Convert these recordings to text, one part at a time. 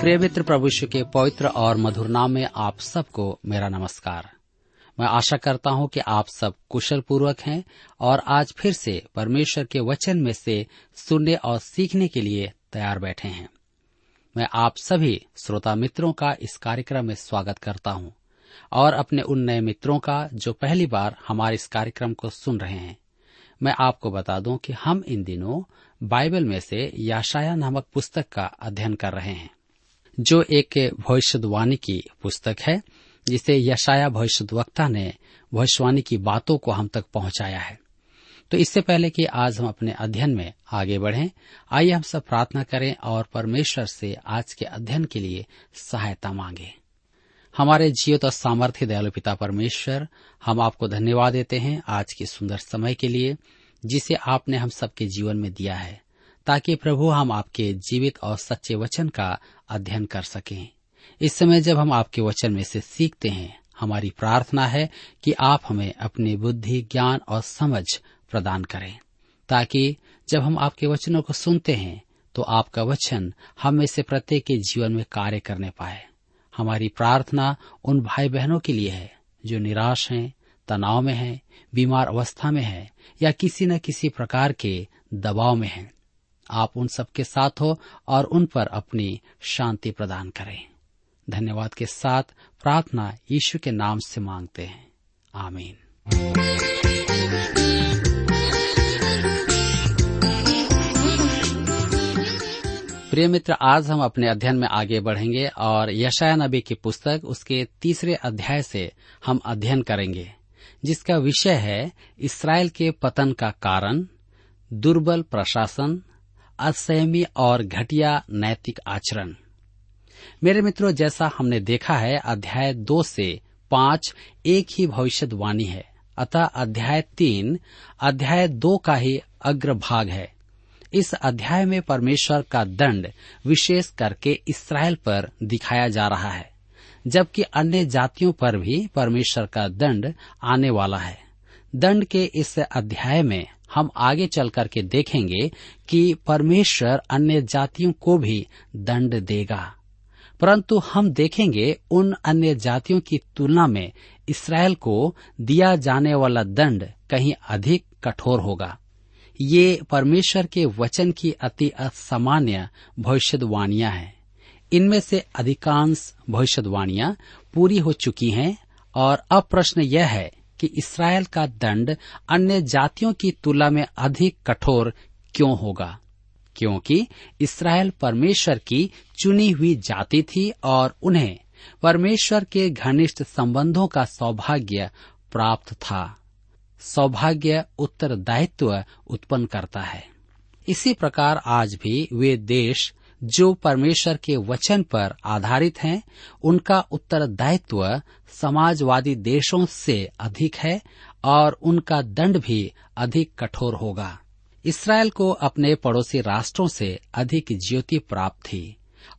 प्रिय मित्र, प्रभु यीशु के पवित्र और मधुर नाम में आप सबको मेरा नमस्कार। मैं आशा करता हूं कि आप सब कुशल पूर्वक हैं और आज फिर से परमेश्वर के वचन में से सुनने और सीखने के लिए तैयार बैठे हैं। मैं आप सभी श्रोता मित्रों का इस कार्यक्रम में स्वागत करता हूं और अपने उन नए मित्रों का जो पहली बार हमारे इस कार्यक्रम को सुन रहे हैं। मैं आपको बता दूं कि हम इन दिनों बाइबल में से यशायाह नामक पुस्तक का अध्ययन कर रहे हैं, जो एक भविष्यवाणी की पुस्तक है जिसे यशायाह भविष्यवक्ता ने भविष्यवाणी की बातों को हम तक पहुंचाया है। तो इससे पहले कि आज हम अपने अध्ययन में आगे बढ़ें, आइए हम सब प्रार्थना करें और परमेश्वर से आज के अध्ययन के लिए सहायता मांगे। हमारे जीवित और सामर्थ्य दयालु पिता परमेश्वर, हम आपको धन्यवाद देते हैं आज के सुंदर समय के लिए जिसे आपने हम सबके जीवन में दिया है, ताकि प्रभु हम आपके जीवित और सच्चे वचन का अध्ययन कर सकें। इस समय जब हम आपके वचन में से सीखते हैं, हमारी प्रार्थना है कि आप हमें अपनी बुद्धि, ज्ञान और समझ प्रदान करें, ताकि जब हम आपके वचनों को सुनते हैं तो आपका वचन हम में से प्रत्येक के जीवन में कार्य करने पाए। हमारी प्रार्थना उन भाई बहनों के लिए है जो निराश हैं, तनाव में हैं, बीमार अवस्था में हैं या किसी न किसी प्रकार के दबाव में हैं। आप उन सबके साथ हो और उन पर अपनी शांति प्रदान करें। धन्यवाद के साथ प्रार्थना यीशु के नाम से मांगते हैं, आमीन। प्रिय मित्र, आज हम अपने अध्ययन में आगे बढ़ेंगे और यशायाह नबी की पुस्तक उसके 3 अध्याय से हम अध्ययन करेंगे, जिसका विषय है इस्राएल के पतन का कारण, दुर्बल प्रशासन, असहमी और घटिया नैतिक आचरण। मेरे मित्रों, जैसा हमने देखा है अध्याय 2 से 5 एक ही भविष्यवाणी है, अतः अध्याय 3 अध्याय 2 का ही अग्रभाग है। इस अध्याय में परमेश्वर का दंड विशेष करके इस्राएल पर दिखाया जा रहा है, जबकि अन्य जातियों पर भी परमेश्वर का दंड आने वाला है। दंड के इस अध्याय में हम आगे चल करके देखेंगे कि परमेश्वर अन्य जातियों को भी दंड देगा, परंतु हम देखेंगे उन अन्य जातियों की तुलना में इस्राएल को दिया जाने वाला दंड कहीं अधिक कठोर होगा। ये परमेश्वर के वचन की अति असामान्य भविष्यवाणियां हैं। इनमें से अधिकांश भविष्यवाणियां पूरी हो चुकी हैं और अब प्रश्न यह है कि इस्राएल का दंड अन्य जातियों की तुलना में अधिक कठोर क्यों होगा, क्योंकि इस्राएल परमेश्वर की चुनी हुई जाति थी और उन्हें परमेश्वर के घनिष्ठ संबंधों का सौभाग्य प्राप्त था। सौभाग्य उत्तरदायित्व उत्पन्न करता है। इसी प्रकार आज भी वे देश जो परमेश्वर के वचन पर आधारित हैं, उनका उत्तरदायित्व समाजवादी देशों से अधिक है और उनका दंड भी अधिक कठोर होगा। इस्राएल को अपने पड़ोसी राष्ट्रों से अधिक ज्योति प्राप्त थी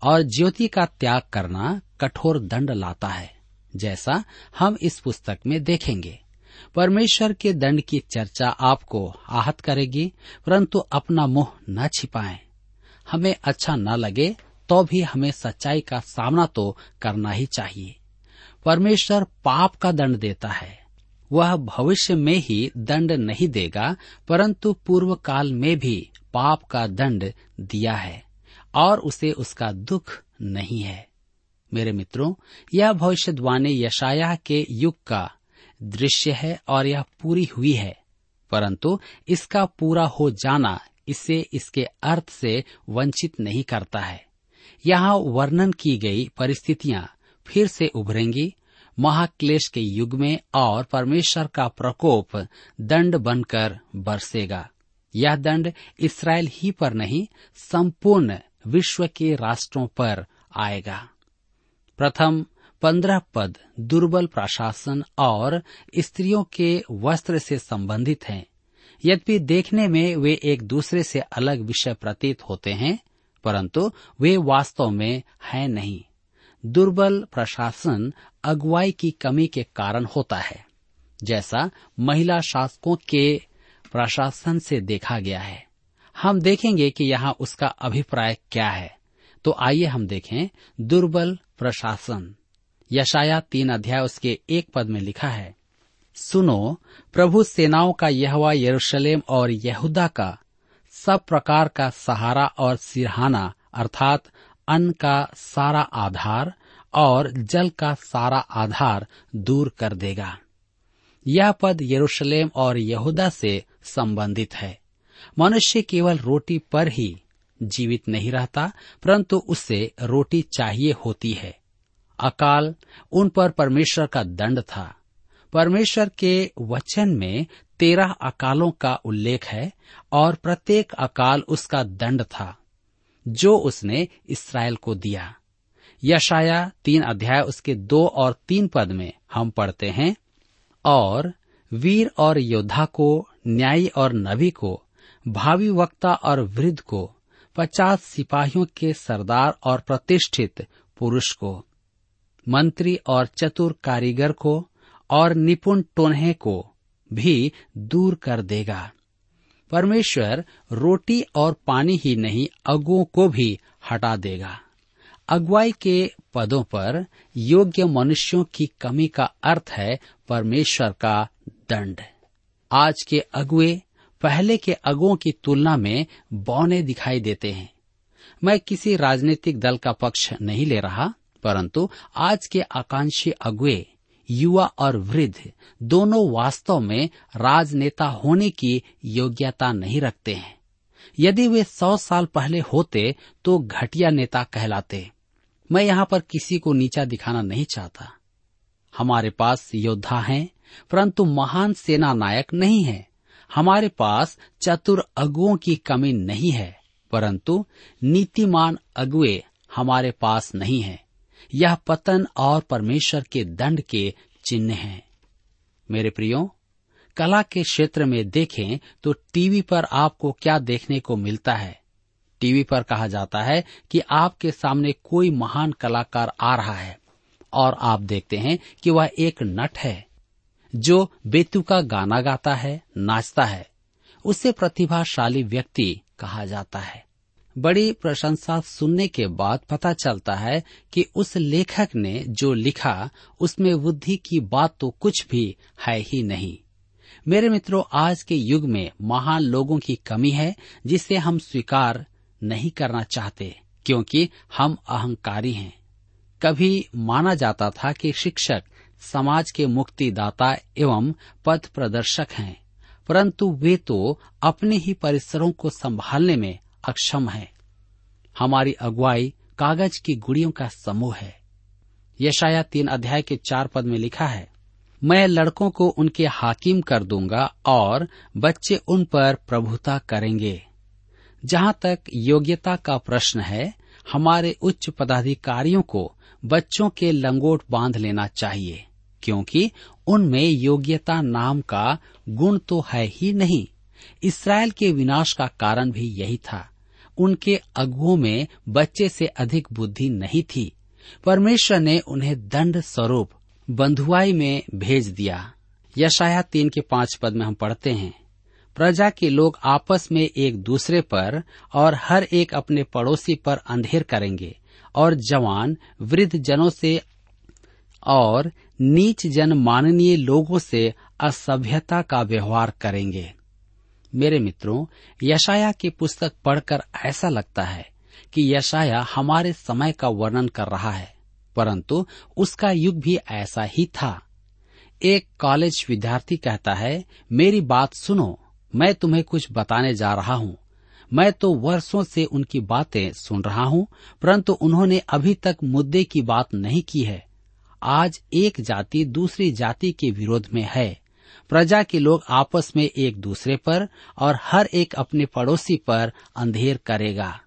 और ज्योति का त्याग करना कठोर दंड लाता है, जैसा हम इस पुस्तक में देखेंगे। परमेश्वर के दंड की चर्चा आपको आहत करेगी, परंतु अपना मुंह न छिपाएं। हमें अच्छा न लगे तो भी हमें सच्चाई का सामना तो करना ही चाहिए। परमेश्वर पाप का दंड देता है। वह भविष्य में ही दंड नहीं देगा, परंतु पूर्व काल में भी पाप का दंड दिया है और उसे उसका दुख नहीं है। मेरे मित्रों, यह भविष्यवाणी यशायाह के युग का दृश्य है और यह पूरी हुई है, परंतु इसका पूरा हो जाना इसे इसके अर्थ से वंचित नहीं करता है। यहाँ वर्णन की गई परिस्थितियां फिर से उभरेंगी, महाक्लेश के युग में, और परमेश्वर का प्रकोप दंड बनकर बरसेगा। यह दंड इस्राएल ही पर नहीं, संपूर्ण विश्व के राष्ट्रों पर आएगा। प्रथम 15 पद दुर्बल प्रशासन और स्त्रियों के वस्त्र से संबंधित हैं। यद्यपि देखने में वे एक दूसरे से अलग विषय प्रतीत होते हैं, परंतु वे वास्तव में हैं नहीं। दुर्बल प्रशासन अगुवाई की कमी के कारण होता है, जैसा महिला शासकों के प्रशासन से देखा गया है। हम देखेंगे कि यहाँ उसका अभिप्राय क्या है। तो आइए हम देखें, दुर्बल प्रशासन। यशायाह 3 उसके 1 में लिखा है, सुनो, प्रभु सेनाओं का यहोवा यरूशलेम और यहूदा का सब प्रकार का सहारा और सिरहाना, अर्थात अन्न का सारा आधार और जल का सारा आधार दूर कर देगा। यह पद यरूशलेम और यहूदा से संबंधित है। मनुष्य केवल रोटी पर ही जीवित नहीं रहता, परंतु उसे रोटी चाहिए होती है। अकाल उन पर परमेश्वर का दंड था। परमेश्वर के वचन में 13 अकालों का उल्लेख है और प्रत्येक अकाल उसका दंड था जो उसने इस्राएल को दिया। यशायाह 3 उसके 2 और 3 में हम पढ़ते हैं, और वीर और योद्धा को, न्यायी और नबी को, भावी वक्ता और वृद्ध को, 50 सिपाहियों के सरदार और प्रतिष्ठित पुरुष को, मंत्री और चतुर कारीगर को और निपुण टोन्हे को भी दूर कर देगा। परमेश्वर रोटी और पानी ही नहीं, अगुओं को भी हटा देगा। अगुवाई के पदों पर योग्य मनुष्यों की कमी का अर्थ है परमेश्वर का दंड। आज के अगुए पहले के अगुओं की तुलना में बौने दिखाई देते हैं। मैं किसी राजनीतिक दल का पक्ष नहीं ले रहा, परंतु आज के आकांक्षी अगुए युवा और वृद्ध दोनों वास्तव में राजनेता होने की योग्यता नहीं रखते हैं। यदि वे 100 साल पहले होते तो घटिया नेता कहलाते। मैं यहाँ पर किसी को नीचा दिखाना नहीं चाहता। हमारे पास योद्धा हैं, परंतु महान सेना नायक नहीं है। हमारे पास चतुर अगुओं की कमी नहीं है, परंतु नीतिमान अगुए हमारे पास नहीं है। यह पतन और परमेश्वर के दंड के चिन्ह हैं। मेरे प्रियो, कला के क्षेत्र में देखें तो टीवी पर आपको क्या देखने को मिलता है? टीवी पर कहा जाता है कि आपके सामने कोई महान कलाकार आ रहा है और आप देखते हैं कि वह एक नट है जो बेतुका गाना गाता है, नाचता है। उसे प्रतिभाशाली व्यक्ति कहा जाता है। बड़ी प्रशंसा सुनने के बाद पता चलता है कि उस लेखक ने जो लिखा उसमें बुद्धि की बात तो कुछ भी है ही नहीं। मेरे मित्रों, आज के युग में महान लोगों की कमी है जिसे हम स्वीकार नहीं करना चाहते, क्योंकि हम अहंकारी हैं। कभी माना जाता था कि शिक्षक समाज के मुक्तिदाता एवं पथ प्रदर्शक हैं, परंतु वे तो अपने ही परिसरों को संभालने में अक्षम है। हमारी अगुवाई कागज की गुड़ियों का समूह है। यशायाह 3 के 4 में लिखा है, मैं लड़कों को उनके हाकिम कर दूंगा और बच्चे उन पर प्रभुता करेंगे। जहाँ तक योग्यता का प्रश्न है, हमारे उच्च पदाधिकारियों को बच्चों के लंगोट बांध लेना चाहिए, क्योंकि उनमें योग्यता नाम का गुण तो है ही नहीं। इस्राएल के विनाश का कारण भी यही था। उनके अगुओं में बच्चे से अधिक बुद्धि नहीं थी। परमेश्वर ने उन्हें दंड स्वरूप बंधुआई में भेज दिया। यशायाह 3 के 5 में हम पढ़ते हैं, प्रजा के लोग आपस में एक दूसरे पर और हर एक अपने पड़ोसी पर अंधेर करेंगे, और जवान वृद्ध जनों से और नीच जन माननीय लोगों से असभ्यता का व्यवहार करेंगे। मेरे मित्रों, यशायाह की पुस्तक पढ़कर ऐसा लगता है कि यशायाह हमारे समय का वर्णन कर रहा है। परंतु उसका युग भी ऐसा ही था। एक कॉलेज विद्यार्थी कहता है, मेरी बात सुनो, मैं तुम्हें कुछ बताने जा रहा हूँ। मैं तो वर्षों से उनकी बातें सुन रहा हूँ, परंतु उन्होंने अभी तक मुद्दे की बात नहीं की है। आज एक जाति दूसरी जाति के विरोध में है, प्रजा के लोग आपस में एक दूसरे पर और हर एक अपने पड़ोसी पर अंधेर करेगा।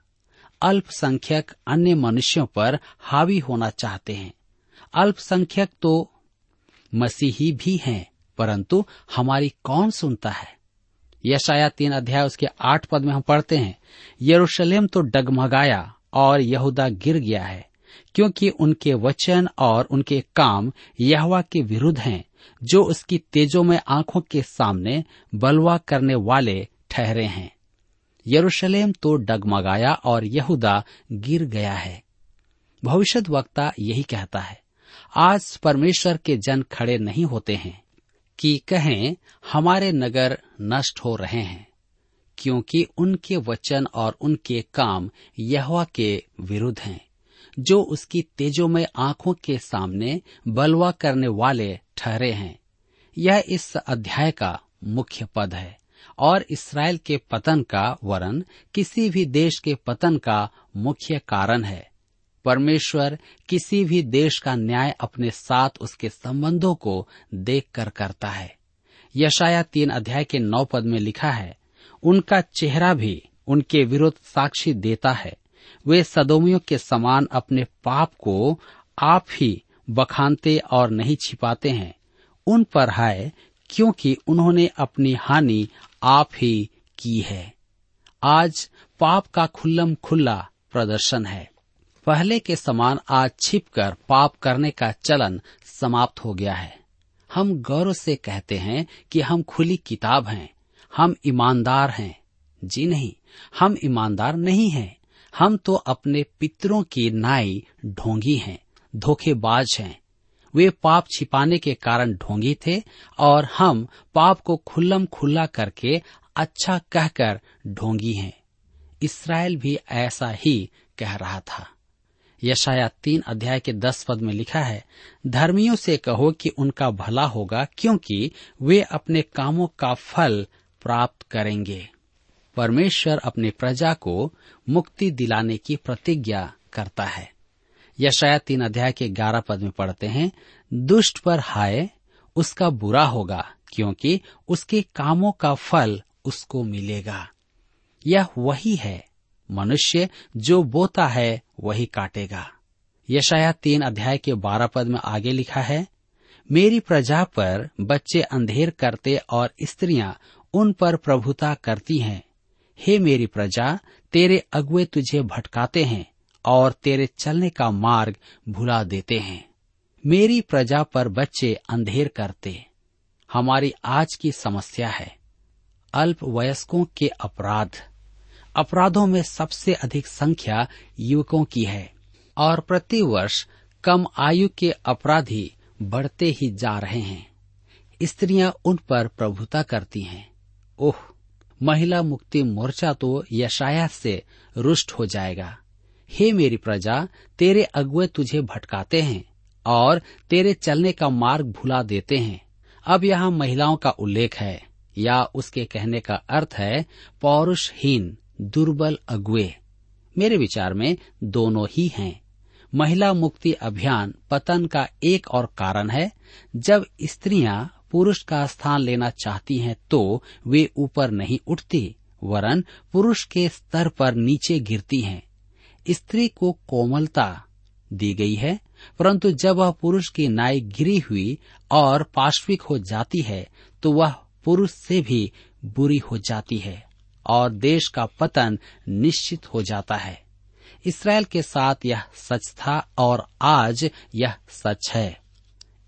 अल्पसंख्यक अन्य मनुष्यों पर हावी होना चाहते हैं। अल्पसंख्यक तो मसीही भी हैं, परंतु हमारी कौन सुनता है। यशायाह 3 उसके 8 में हम पढ़ते हैं, यरूशलेम तो डगमगाया और यहूदा गिर गया है, क्योंकि उनके वचन और उनके काम यहोवा के विरुद्ध हैं, जो उसकी तेजों में आंखों के सामने बलवा करने वाले ठहरे हैं। यरूशलेम तो डगमगाया और यहूदा गिर गया है। भविष्यद्वक्ता यही कहता है, आज परमेश्वर के जन खड़े नहीं होते हैं कि कहें हमारे नगर नष्ट हो रहे हैं, क्योंकि उनके वचन और उनके काम यहोवा के विरुद्ध हैं, जो उसकी तेजों में आंखों के सामने बलवा करने वाले ठहरे हैं। यह इस अध्याय का मुख्य पद है और इस्राएल के पतन का वरन किसी भी देश के पतन का मुख्य कारण है। परमेश्वर किसी भी देश का न्याय अपने साथ उसके संबंधों को देखकर करता है। यशायाह 3 के 9 में लिखा है, उनका चेहरा भी उनके विरुद्ध साक्षी देता है, वे सदोमियों के समान अपने पाप को आप ही बखानते और नहीं छिपाते हैं। उन पर हाय, क्योंकि उन्होंने अपनी हानि आप ही की है। आज पाप का खुल्लम खुल्ला प्रदर्शन है। पहले के समान आज छिपकर पाप करने का चलन समाप्त हो गया है। हम गौरव से कहते हैं कि हम खुली किताब हैं, हम ईमानदार हैं। जी नहीं, हम ईमानदार नहीं हैं। हम तो अपने पितरों की नाई ढोंगी हैं, धोखेबाज हैं। वे पाप छिपाने के कारण ढोंगी थे और हम पाप को खुल्लम खुल्ला करके अच्छा कहकर ढोंगी हैं। इसराइल भी ऐसा ही कह रहा था। यशायाह 3 के 10 में लिखा है, धर्मियों से कहो कि उनका भला होगा, क्योंकि वे अपने कामों का फल प्राप्त करेंगे। परमेश्वर अपने प्रजा को मुक्ति दिलाने की प्रतिज्ञा करता है। यशायाह 3 के 11 में पढ़ते हैं, दुष्ट पर हाय, उसका बुरा होगा, क्योंकि उसके कामों का फल उसको मिलेगा। यह वही है, मनुष्य जो बोता है वही काटेगा। यशायाह 3 के 12 में आगे लिखा है, मेरी प्रजा पर बच्चे अंधेर करते और स्त्रियां उन पर प्रभुता करती हैं। हे मेरी प्रजा, तेरे अगुए तुझे भटकाते हैं और तेरे चलने का मार्ग भुला देते हैं। मेरी प्रजा पर बच्चे अंधेर करते हमारी आज की समस्या है। अल्पवयस्कों के अपराधों में सबसे अधिक संख्या युवकों की है और प्रतिवर्ष कम आयु के अपराधी बढ़ते ही जा रहे हैं। स्त्रियां उन पर प्रभुता करती हैं। ओह, महिला मुक्ति मोर्चा तो यशायाह से रुष्ट हो जाएगा। हे मेरी प्रजा, तेरे अगुए तुझे भटकाते हैं और तेरे चलने का मार्ग भुला देते हैं। अब यहाँ महिलाओं का उल्लेख है, या उसके कहने का अर्थ है पौरुषहीन दुर्बल अगुए। मेरे विचार में दोनों ही हैं। महिला मुक्ति अभियान पतन का एक और कारण है। जब स्त्रियां पुरुष का स्थान लेना चाहती हैं तो वे ऊपर नहीं उठती, वरन पुरुष के स्तर पर नीचे गिरती हैं। स्त्री को कोमलता दी गई है, परंतु जब वह पुरुष की नाई गिरी हुई और पाश्विक हो जाती है तो वह पुरुष से भी बुरी हो जाती है और देश का पतन निश्चित हो जाता है। इसराइल के साथ यह सच था और आज यह सच है।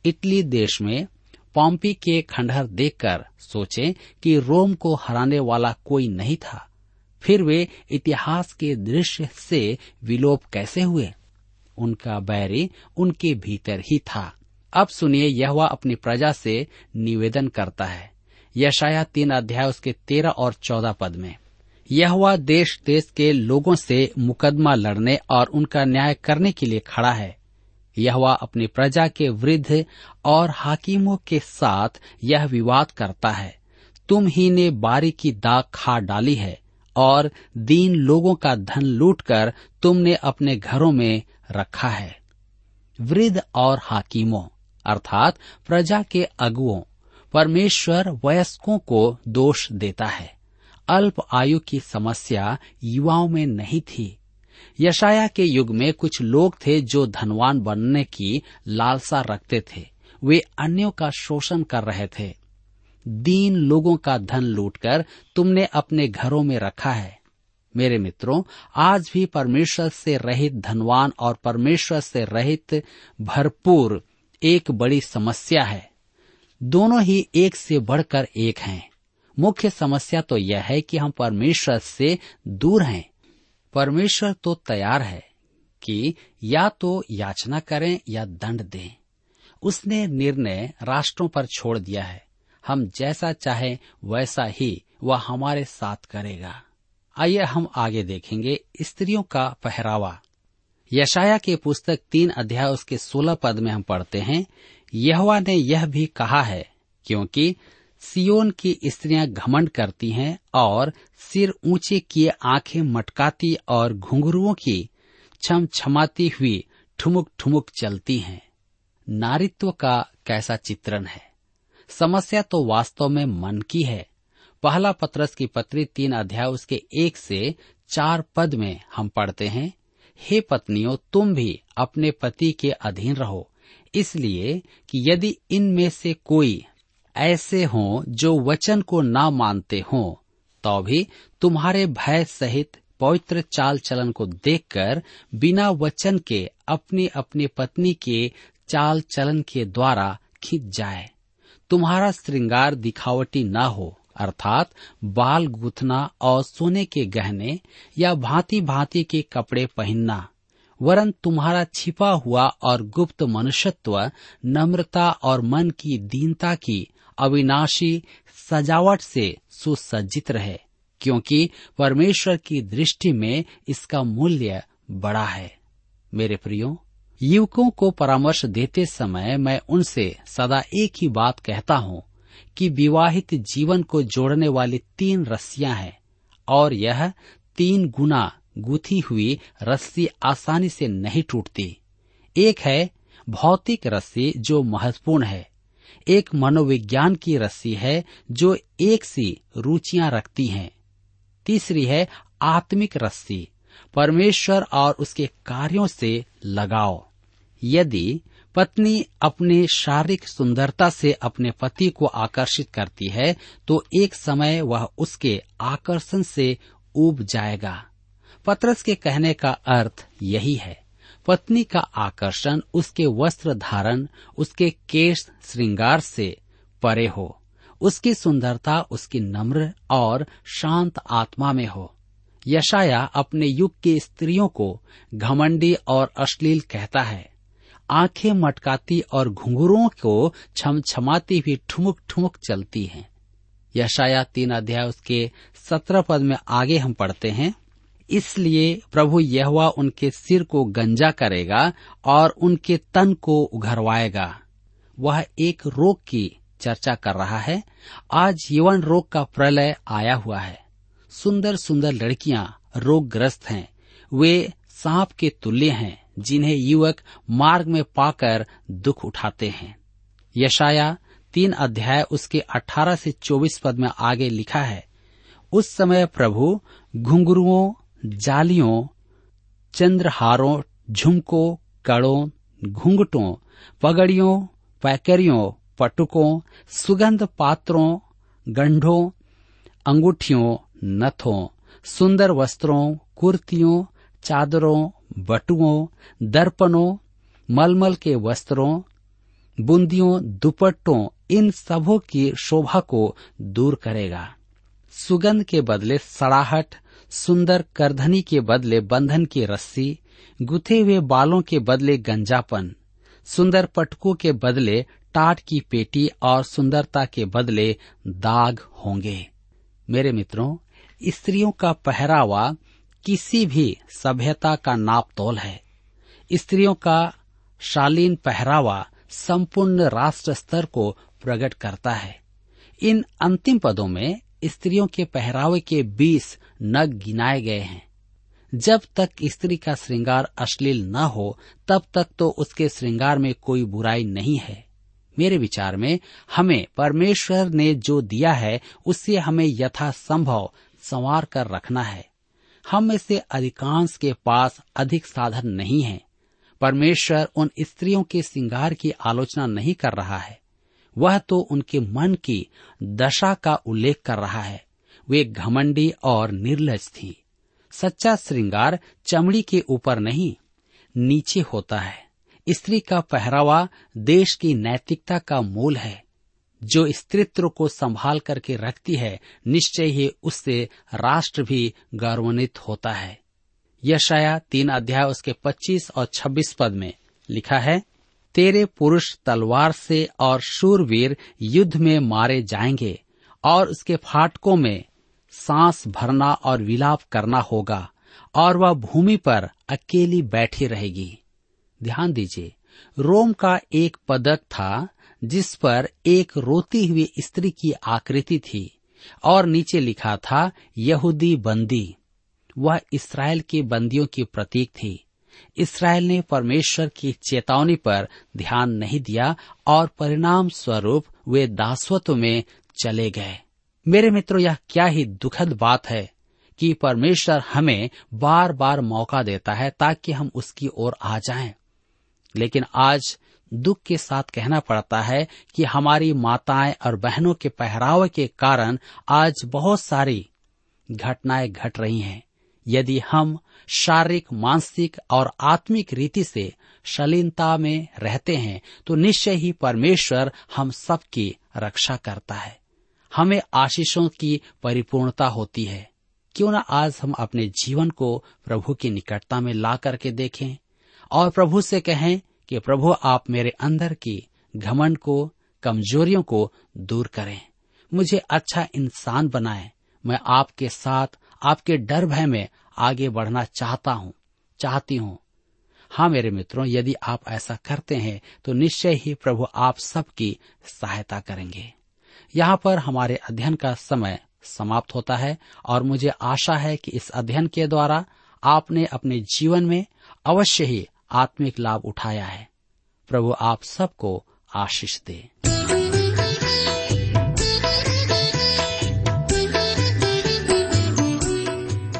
इटली देश में पॉम्पी के खंडहर देखकर सोचें कि रोम को हराने वाला कोई नहीं था, फिर वे इतिहास के दृश्य से विलोप कैसे हुए। उनका बैरी उनके भीतर ही था। अब सुनिए, यहोवा अपनी प्रजा से निवेदन करता है। यशायाह 3 उसके 13 और 14 में, यहोवा देश देश के लोगों से मुकदमा लड़ने और उनका न्याय करने के लिए खड़ा है। यहोवा अपनी प्रजा के वृद्ध और हाकिमों के साथ यह विवाद करता है, तुम ही ने बारी की दाग खा डाली है और दीन लोगों का धन लूटकर तुमने अपने घरों में रखा है। वृद्ध और हाकिमों अर्थात प्रजा के अगुओं परमेश्वर वयस्कों को दोष देता है। अल्प आयु की समस्या युवाओं में नहीं थी। यशायाह के युग में कुछ लोग थे जो धनवान बनने की लालसा रखते थे, वे अन्यों का शोषण कर रहे थे। दीन लोगों का धन लूटकर तुमने अपने घरों में रखा है। मेरे मित्रों, आज भी परमेश्वर से रहित धनवान और परमेश्वर से रहित भरपूर एक बड़ी समस्या है। दोनों ही एक से बढ़कर एक हैं। मुख्य समस्या तो यह है कि हम परमेश्वर से दूर हैं। परमेश्वर तो तैयार है कि या तो याचना करें या दंड दें। उसने निर्णय राष्ट्रों पर छोड़ दिया है। हम जैसा चाहे वैसा ही वह हमारे साथ करेगा। आइए हम आगे देखेंगे स्त्रियों का पहरावा। यशायाह के पुस्तक 3 अध्याय उसके 16 पद में हम पढ़ते हैं, यहोवा ने यह भी कहा है, क्योंकि सियोन की स्त्रियां घमंड करती हैं और सिर ऊंचे किए आंखें मटकाती और घुंघरुओं की छमछमाती हुई ठुमुक ठुमुक चलती हैं। नारीत्व का कैसा चित्रण है। समस्या तो वास्तव में मन की है। पहला पत्रस की पत्री 3 अध्याय उसके 1 से 4 पद में हम पढ़ते हैं, हे पत्नियों, तुम भी अपने पति के अधीन रहो, इसलिए कि यदि इनमें से कोई ऐसे हों जो वचन को ना मानते हों, तो भी तुम्हारे भय सहित पवित्र चाल चलन को देखकर बिना वचन के अपनी अपनी पत्नी के चाल चलन के द्वारा खींच जाए। तुम्हारा श्रृंगार दिखावटी ना हो, अर्थात बाल गूंथना और सोने के गहने या भांति भांति के कपड़े पहनना, वरन तुम्हारा छिपा हुआ और गुप्त मनुष्यत्व नम्रता और मन की दीनता की अविनाशी सजावट से सुसज्जित रहे, क्योंकि परमेश्वर की दृष्टि में इसका मूल्य बड़ा है। मेरे प्रियो, युवकों को परामर्श देते समय मैं उनसे सदा एक ही बात कहता हूँ कि विवाहित जीवन को जोड़ने वाली 3 रस्सियां हैं और यह 3 गुना गुथी हुई रस्सी आसानी से नहीं टूटती। एक है भौतिक रस्सी जो महत्वपूर्ण है, एक मनोविज्ञान की रस्सी है जो एक सी रुचियां रखती हैं, तीसरी है आत्मिक रस्सी, परमेश्वर और उसके कार्यों से लगाओ। यदि पत्नी अपने शारीरिक सुंदरता से अपने पति को आकर्षित करती है तो एक समय वह उसके आकर्षण से ऊब जाएगा। पतरस के कहने का अर्थ यही है, पत्नी का आकर्षण उसके वस्त्र धारण, उसके केश श्रृंगार से परे हो, उसकी सुंदरता उसकी नम्र और शांत आत्मा में हो। यशायाह अपने युग की स्त्रियों को घमंडी और अश्लील कहता है। आंखें मटकाती और घुंघरुओं को छमछमाती हुई ठुमुक ठुमुक चलती हैं। यशायाह 3 अध्याय उसके 17 पद में आगे हम पढ़ते हैं, इसलिए प्रभु यहोवा उनके सिर को गंजा करेगा और उनके तन को उघरवाएगा। वह एक रोग की चर्चा कर रहा है। आज यौन रोग का प्रलय आया हुआ है। सुंदर सुंदर लड़कियां रोगग्रस्त हैं, वे सांप के तुल्य हैं जिन्हें युवक मार्ग में पाकर दुख उठाते हैं। यशायाह 3 अध्याय उसके 18 से 24 पद में आगे लिखा है, उस समय प्रभु घुंघरुओं, जालियों, चंद्रहारों, झुमकों, कड़ों, घुंघटों, पगड़ियों, पैकरियों, पटुकों, सुगंध पात्रों, गंढों, अंगूठियों, नथों, सुंदर वस्त्रों, कुर्तियों, चादरों, बटुओं, दर्पणों, मलमल के वस्त्रों, बुंदियों, दुपट्टों, इन सबों की शोभा को दूर करेगा। सुगंध के बदले सड़ाहट, सुंदर करधनी के बदले बंधन की रस्सी, गुथे हुए बालों के बदले गंजापन, सुंदर पटकों के बदले टाट की पेटी और सुंदरता के बदले दाग होंगे। मेरे मित्रों, स्त्रियों का पहरावा किसी भी सभ्यता का नापतोल है। स्त्रियों का शालीन पहरावा संपूर्ण राष्ट्र स्तर को प्रकट करता है। इन अंतिम पदों में स्त्रियों के पहरावे के 20 नग गिनाए गए हैं। जब तक स्त्री का श्रृंगार अश्लील न हो तब तक तो उसके श्रृंगार में कोई बुराई नहीं है। मेरे विचार में हमें परमेश्वर ने जो दिया है उससे हमें यथासंभव संवार कर रखना है। हम में से अधिकांश के पास अधिक साधन नहीं है। परमेश्वर उन स्त्रियों के श्रृंगार की आलोचना नहीं कर रहा है, वह तो उनके मन की दशा का उल्लेख कर रहा है। वे घमंडी और निर्लज थीं। सच्चा श्रृंगार चमड़ी के ऊपर नहीं, नीचे होता है। स्त्री का पहरावा देश की नैतिकता का मूल है। जो स्त्रीत्व को संभाल करके रखती है, निश्चय ही उससे राष्ट्र भी गौरवान्वित होता है। यशायाह 3 उसके 25 और 26 पद में लिखा है, तेरे पुरुष तलवार से और शूरवीर युद्ध में मारे जाएंगे और उसके फाटकों में सांस भरना और विलाप करना होगा और वह भूमि पर अकेली बैठी रहेगी। ध्यान दीजिए, रोम का एक पदक था जिस पर एक रोती हुई स्त्री की आकृति थी और नीचे लिखा था यहूदी बंदी। वह इस्राएल के बंदियों की प्रतीक थी। इस्राएल ने परमेश्वर की चेतावनी पर ध्यान नहीं दिया और परिणाम स्वरूप वे दासत्व में चले गए। मेरे मित्रों, यह क्या ही दुखद बात है कि परमेश्वर हमें बार बार मौका देता है ताकि हम उसकी ओर आ जाएं। लेकिन आज दुख के साथ कहना पड़ता है कि हमारी माताएं और बहनों के पहरावे के कारण आज बहुत सारी घटनाएं घट रही हैं। यदि हम शारीरिक, मानसिक और आत्मिक रीति से शालीनता में रहते हैं तो निश्चय ही परमेश्वर हम सबकी रक्षा करता है। हमें आशीषों की परिपूर्णता होती है। क्यों न आज हम अपने जीवन को प्रभु की निकटता में ला करके देखें और प्रभु से कहें कि प्रभु, आप मेरे अंदर की घमंड को, कमजोरियों को दूर करें, मुझे अच्छा इंसान बनाएं। मैं आपके साथ, आपके डर भय में आगे बढ़ना चाहती हूँ। हाँ मेरे मित्रों, यदि आप ऐसा करते हैं तो निश्चय ही प्रभु आप सबकी सहायता करेंगे। यहाँ पर हमारे अध्ययन का समय समाप्त होता है और मुझे आशा है कि इस अध्ययन के द्वारा आपने अपने जीवन में अवश्य ही आत्मिक लाभ उठाया है। प्रभु आप सबको आशीष दे।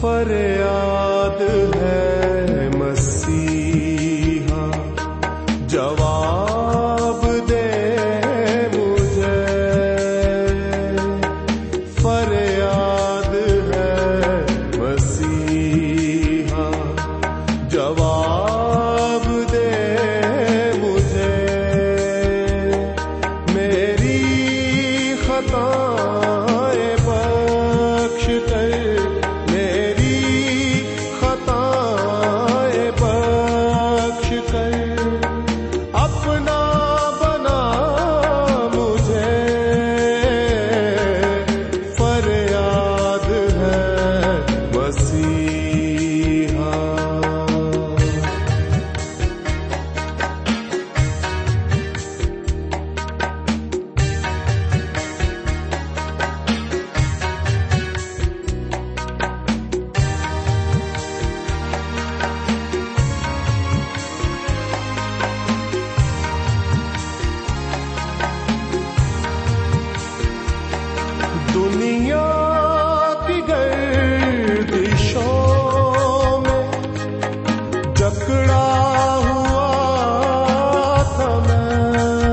फरियाद है मसीहा, जवाब दे मुझे। फरियाद है मसीहा, जवाब दे मुझे। मेरी खताएं बख्श कर, दुनिया की गर्दिशों में जकड़ा हुआ था मैं।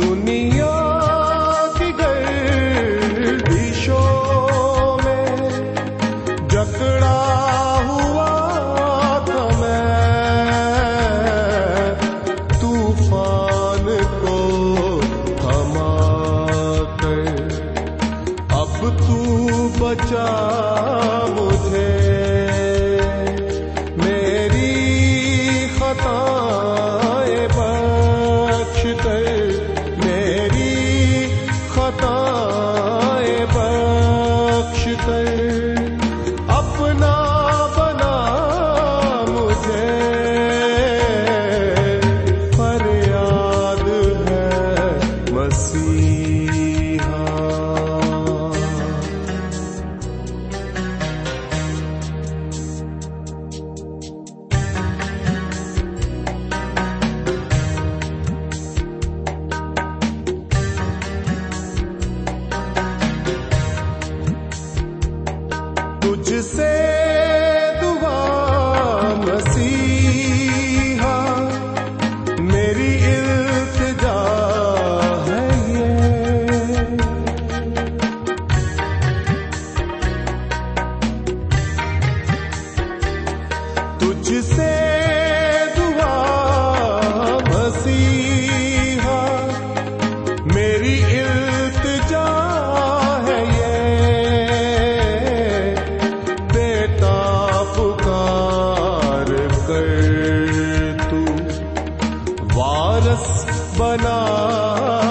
दुनिया की गर्दिशों में जकड़ा बचा मुझे, मेरी खताएं बख्श कर, मेरी खताएं बख्श कर। अपना बना मुझे, फरियाद है मसीहा। तुझसे दुआ मसीहा, मेरी इल्तिजा है ये। तुझसे दुआ मसीहा, मेरी इल्तिजा बना